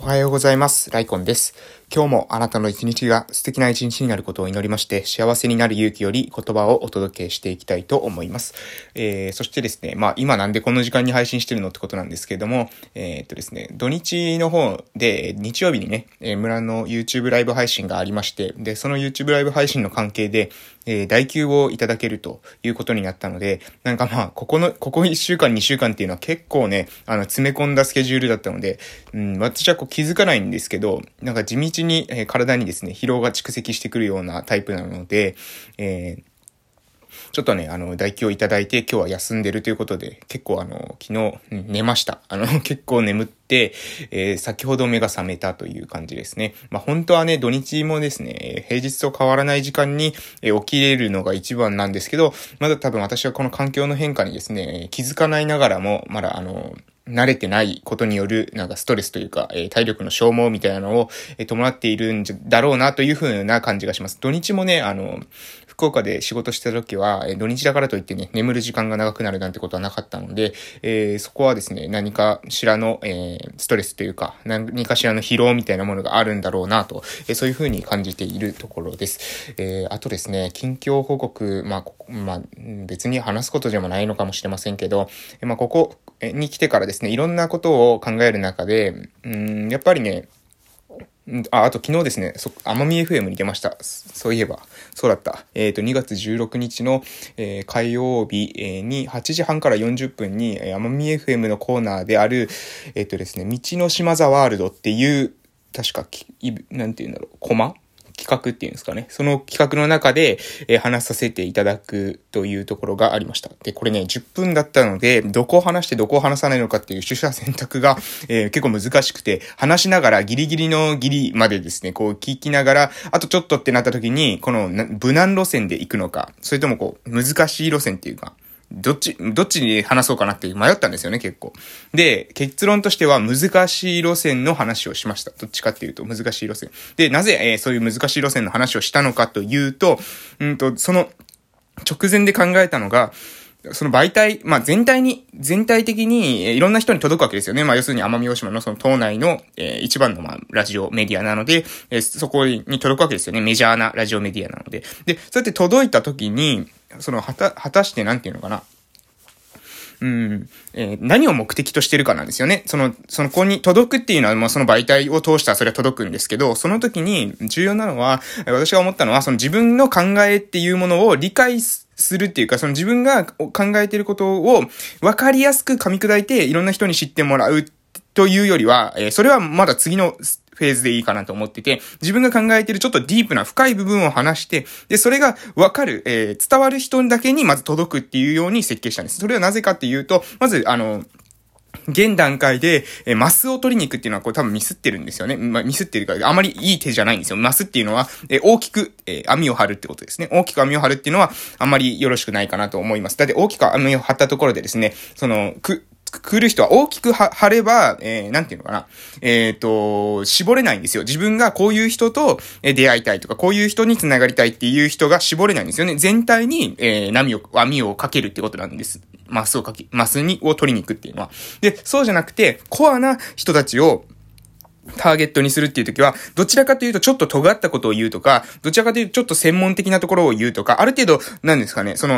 おはようございます。ライコンです。今日もあなたの一日が素敵な一日になることを祈りまして、幸せになる勇気より言葉をお届けしていきたいと思います。そしてですね、今なんでこの時間に配信してるのってことなんですけれども、ですね、土日の方で日曜日にね、村の YouTube ライブ配信がありまして、で、その YouTube ライブ配信の関係で、代休をいただけるということになったので、なんかここ1週間2週間っていうのは結構ね、詰め込んだスケジュールだったので、私は気づかないんですけど、なんか地道に、体にですね、疲労が蓄積してくるようなタイプなので、ちょっとね、代休をいただいて、今日は休んでるということで、結構昨日、寝ました。結構眠って、先ほど目が覚めたという感じですね。本当はね、土日もですね、平日と変わらない時間に起きれるのが一番なんですけど、まだ多分私はこの環境の変化にですね、気づかないながらも、まだ慣れてないことによるなんかストレスというか、体力の消耗みたいなのを、伴っているんだろうなというふうな感じがします。土日もね、福岡で仕事してた時は、土日だからといってね、眠る時間が長くなるなんてことはなかったので、そこはですね、何かしらの、ストレスというか、何かしらの疲労みたいなものがあるんだろうなと、そういうふうに感じているところです。あとですね、近況報告、別に話すことでもないのかもしれませんけど、ここに来てからですね、いろんなことを考える中で、やっぱりね、あと昨日ですね、奄美 FM に出ました。そういえば、そうだった。2月16日の、火曜日に8時半から40分に奄美 FM のコーナーである、ですね、道の島ザワールドっていう、確か、なんていうんだろう、コマ企画っていうんですかね。その企画の中で、話させていただくというところがありました。で、これね、10分だったので、どこを話してどこを話さないのかっていう取捨選択が、結構難しくて、話しながらギリギリのギリまでですね、こう聞きながら、あとちょっとってなった時に、この無難路線で行くのか、それともこう、難しい路線っていうか、どっちに話そうかなって迷ったんですよね、結構。で、結論としては難しい路線の話をしました。どっちかっていうと難しい路線。で、なぜ、そういう難しい路線の話をしたのかというと、その直前で考えたのが、その媒体、全体的に、いろんな人に届くわけですよね。要するに奄美大島のその島内の、一番のラジオメディアなので、そこに届くわけですよね。メジャーなラジオメディアなので。で、そうやって届いた時に、果たしてなんていうのかな。何を目的としてるかなんですよね。その子に届くっていうのはもうその媒体を通したらそれは届くんですけど、その時に重要なのは、私が思ったのは、その自分の考えっていうものを理解するっていうか、その自分が考えてることを分かりやすく噛み砕いていろんな人に知ってもらうというよりは、それはまだ次のフェーズでいいかなと思ってて、自分が考えてるちょっとディープな深い部分を話して、で、それがわかる、伝わる人だけにまず届くっていうように設計したんです。それはなぜかっていうと、まず、現段階で、マスを取りに行くっていうのはこれ多分ミスってるんですよね。ミスってるから、あまりいい手じゃないんですよ。マスっていうのは、大きく、網を張るってことですね。大きく網を張るっていうのは、あんまりよろしくないかなと思います。だって大きく網を張ったところでですね、来る人は大きく張れば、なんていうのかな。絞れないんですよ。自分がこういう人と出会いたいとか、こういう人に繋がりたいっていう人が絞れないんですよね。全体に、網をかけるってことなんです。マスを取りに行くっていうのは。で、そうじゃなくて、コアな人たちを、ターゲットにするっていう時は、どちらかというとちょっと尖ったことを言うとか、どちらかというとちょっと専門的なところを言うとか、ある程度、なんですかね、ア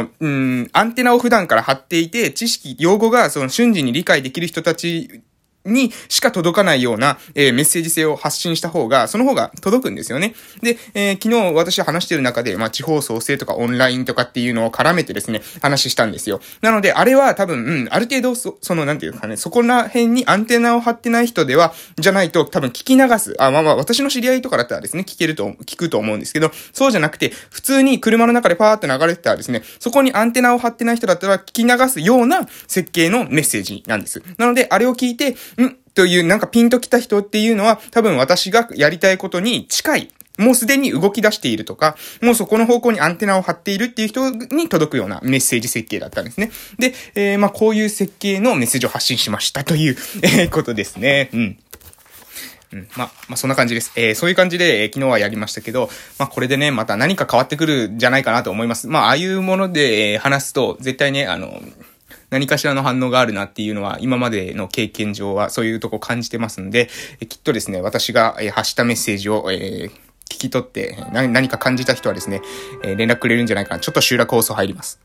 ンテナを普段から張っていて、知識、用語が瞬時に理解できる人たちにしか届かないような、メッセージ性を発信した方が、その方が届くんですよね。で、昨日私話してる中で、地方創生とかオンラインとかっていうのを絡めてですね、話したんですよ。なので、あれは多分、ある程度、なんていうかね、そこら辺にアンテナを張ってない人では、じゃないと多分聞き流す。私の知り合いとかだったらですね、聞くと思うんですけど、そうじゃなくて、普通に車の中でパーって流れてたらですね、そこにアンテナを張ってない人だったら聞き流すような設計のメッセージなんです。なので、あれを聞いて、という、なんかピンときた人っていうのは、多分私がやりたいことに近い。もうすでに動き出しているとか、もうそこの方向にアンテナを張っているっていう人に届くようなメッセージ設計だったんですね。で、こういう設計のメッセージを発信しましたという、ことですね。そんな感じです。そういう感じで、昨日はやりましたけど、これでね、また何か変わってくるんじゃないかなと思います。ああいうもので、話すと、絶対ね、何かしらの反応があるなっていうのは今までの経験上はそういうとこ感じてますので、きっとですね、私が発したメッセージを聞き取って何か感じた人はですね、連絡くれるんじゃないかな。ちょっと集落放送入ります。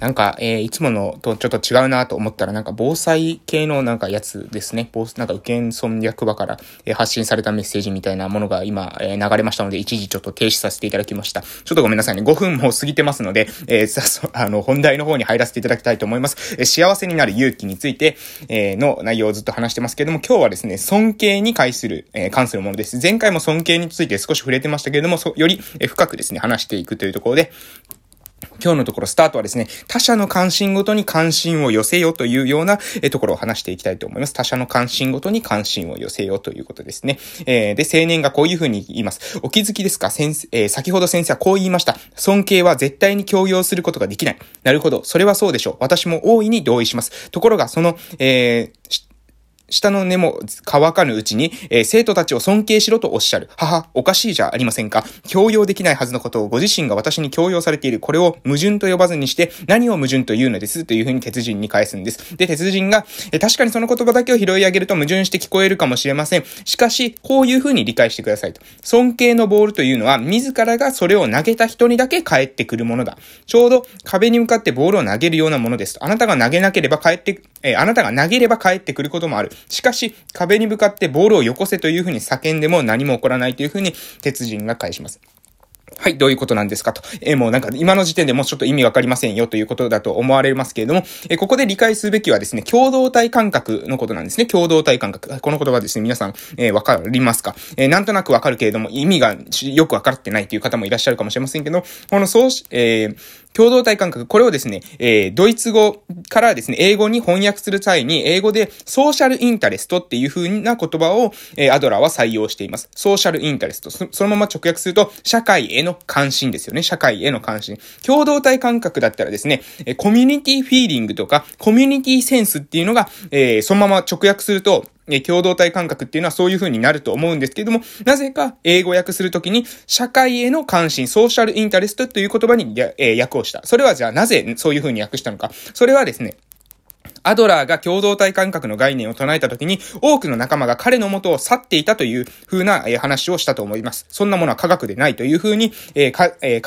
なんか、いつものとちょっと違うなと思ったら、なんか防災系のなんかやつですね。なんか右肩村役場から発信されたメッセージみたいなものが今、流れましたので、一時ちょっと停止させていただきました。ちょっとごめんなさいね。5分も過ぎてますので、本題の方に入らせていただきたいと思います。幸せになる勇気について、の内容をずっと話してますけれども、今日はですね、尊敬に関するものです。前回も尊敬について少し触れてましたけれども、より深くですね、話していくというところで、今日のところスタートはですね、他者の関心ごとに関心を寄せよというようなところを話していきたいと思います。他者の関心ごとに関心を寄せよということですね。で、青年がこういうふうに言います。お気づきですか？先ほど先生はこう言いました。尊敬は絶対に強要することができない。なるほど。それはそうでしょう。私も大いに同意します。ところが、その、下の根も乾かぬうちに、生徒たちを尊敬しろとおっしゃる。はは、おかしいじゃありませんか。強要できないはずのことをご自身が私に強要されている。これを矛盾と呼ばずにして、何を矛盾というのですというふうに鉄人に返すんです。で、鉄人が、確かにその言葉だけを拾い上げると矛盾して聞こえるかもしれません。しかし、こういうふうに理解してくださいと。尊敬のボールというのは、自らがそれを投げた人にだけ返ってくるものだ。ちょうど壁に向かってボールを投げるようなものですと。あなたが投げれば返ってくることもある。しかし、壁に向かってボールをよこせというふうに叫んでも何も起こらないというふうに鉄人が返します。はい、どういうことなんですかと。もうなんか今の時点でもうちょっと意味わかりませんよということだと思われますけれども、ここで理解すべきはですね、共同体感覚のことなんですね。共同体感覚。この言葉ですね、皆さん、わかりますか？なんとなくわかるけれども、意味がよくわかってないという方もいらっしゃるかもしれませんけど、この共同体感覚、これをですね、ドイツ語からですね、英語に翻訳する際に、英語でソーシャルインタレストっていう風な言葉を、アドラーは採用しています。ソーシャルインタレスト。そのまま直訳すると、社会への関心ですよね。社会への関心。共同体感覚だったらですね、コミュニティフィーリングとか、コミュニティセンスっていうのが、そのまま直訳すると、共同体感覚っていうのはそういう風になると思うんですけれども、なぜか英語訳するときに社会への関心、ソーシャルインタレストという言葉に訳をした。それはじゃあなぜそういう風に訳したのか。それはですね、アドラーが共同体感覚の概念を唱えたときに多くの仲間が彼の元を去っていたという風な話をしたと思います。そんなものは科学でないという風に、科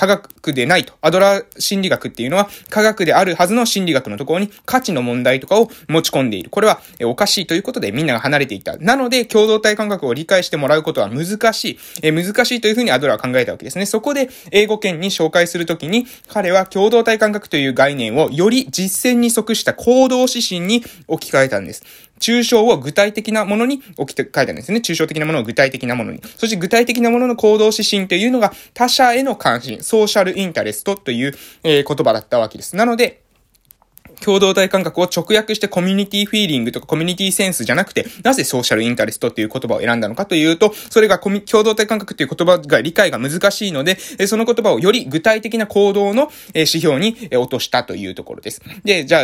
学でないと。アドラー心理学っていうのは科学であるはずの心理学のところに価値の問題とかを持ち込んでいる。これはおかしいということでみんなが離れていた。なので共同体感覚を理解してもらうことは難しい。難しいという風にアドラーは考えたわけですね。そこで英語圏に紹介するときに彼は共同体感覚という概念をより実践に即した行動指針に置き換えたんです。抽象を具体的なものに置き換えたんですね。抽象的なものを具体的なものに。そして具体的なものの行動指針というのが他者への関心、ソーシャルインタレストという、言葉だったわけです。なので、共同体感覚を直訳してコミュニティフィーリングとかコミュニティセンスじゃなくて、なぜソーシャルインタレストという言葉を選んだのかというと、それが共同体感覚という言葉が理解が難しいので、その言葉をより具体的な行動の指標に落としたというところです。で、じゃあ、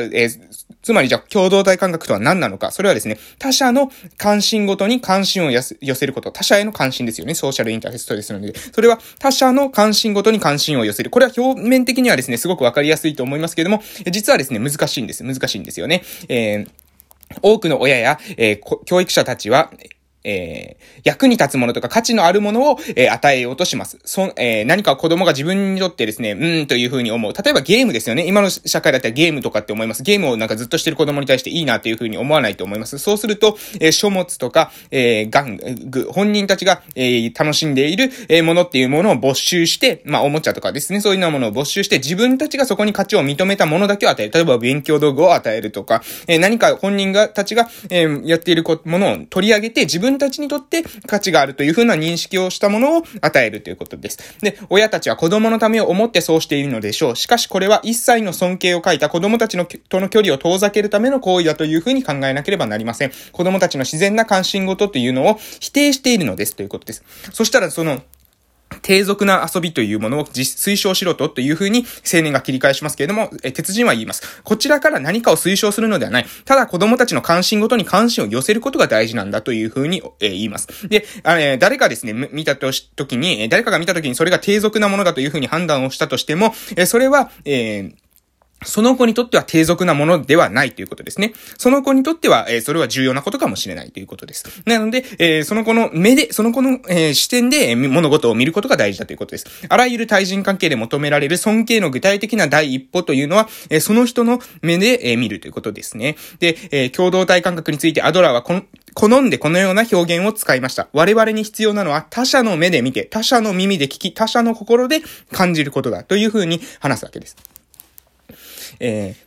つまりじゃあ共同体感覚とは何なのか。それはですね、他者の関心ごとに関心を寄せること。他者への関心ですよね。ソーシャルインタレストですので。それは他者の関心ごとに関心を寄せる。これは表面的にはですね、すごくわかりやすいと思いますけれども、実はですね、難しいんですよね。多くの親や、教育者たちは、役に立つものとか価値のあるものを、与えようとします。何か子供が自分にとってですね、という風に思う。例えばゲームですよね。今の社会だったらゲームとかって思います。ゲームをなんかずっとしてる子供に対していいなという風に思わないと思います。そうすると、書物とか、玩具、本人たちが、楽しんでいる、ものっていうものを没収して、まあおもちゃとかですね、そういうようなものを没収して自分たちがそこに価値を認めたものだけを与える。例えば勉強道具を与えるとか、何か本人たちが、やっているものを取り上げて自分たちにとって価値があるという風な認識をしたものを与えるということです。で、親たちは子供のためを思ってそうしているのでしょう。しかしこれは一切の尊敬を欠いた子供たちとの距離を遠ざけるための行為だという風に考えなければなりません。子供たちの自然な関心事というのを否定しているのですということです。そしたらその低俗な遊びというものを推奨しろというふうに青年が切り返しますけれども、鉄人は言います。こちらから何かを推奨するのではない。ただ子供たちの関心ごとに関心を寄せることが大事なんだというふうに言います。で、誰かですね、誰かが見たときにそれが低俗なものだというふうに判断をしたとしても、それは、その子にとっては低俗なものではないということですね。その子にとっては、それは重要なことかもしれないということです。なので、その子の目で、その子の、視点で物事を見ることが大事だということです。あらゆる対人関係で求められる尊敬の具体的な第一歩というのは、その人の目で、見るということですね。で、共同体感覚についてアドラーは好んでこのような表現を使いました。我々に必要なのは他者の目で見て、他者の耳で聞き、他者の心で感じることだというふうに話すわけです。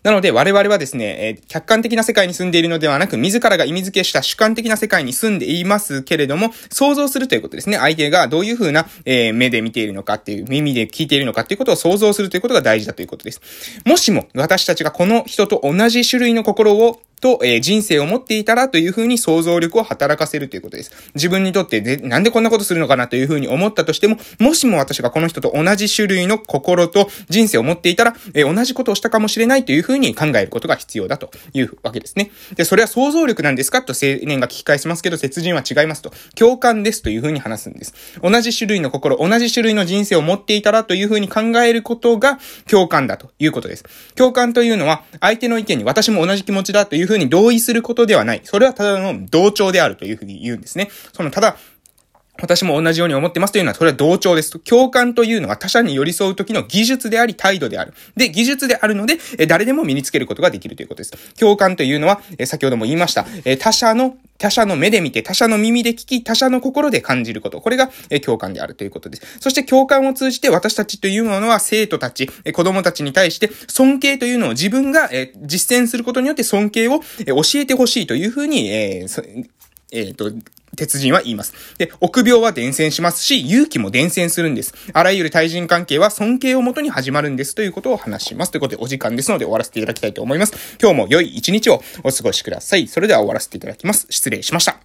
なので我々はですね、客観的な世界に住んでいるのではなく、自らが意味付けした主観的な世界に住んでいますけれども、想像するということですね。相手がどういうふうな、目で見ているのかっていう、耳で聞いているのかっていうことを想像するということが大事だということです。もしも私たちがこの人と同じ種類の心をと、人生を持っていたらというふうに想像力を働かせるということです。自分にとってなんでこんなことするのかなというふうに思ったとしても、もしも私がこの人と同じ種類の心と人生を持っていたら、同じことをしたかもしれないというふうに考えることが必要だというわけですね。で、それは想像力なんですかと青年が聞き返しますけど、節人は違いますと、共感ですというふうに話すんです。同じ種類の心、同じ種類の人生を持っていたらというふうに考えることが共感だということです。共感というのは相手の意見に私も同じ気持ちだというふうに同意することではない。それはただの同調であるというふうに言うんですね。そのただ私も同じように思ってますというのは、それは同調です。共感というのは他者に寄り添う時の技術であり態度である。で、技術であるので、誰でも身につけることができるということです。共感というのは、先ほども言いました。他者の目で見て、他者の耳で聞き、他者の心で感じること。これが共感であるということです。そして共感を通じて私たちというものは生徒たち、子供たちに対して尊敬というのを自分が実践することによって尊敬を教えてほしいというふうに、鉄人は言います。で、臆病は伝染しますし、勇気も伝染するんです。あらゆる対人関係は尊敬をもとに始まるんですということを話します。ということでお時間ですので終わらせていただきたいと思います。今日も良い一日をお過ごしください。それでは終わらせていただきます。失礼しました。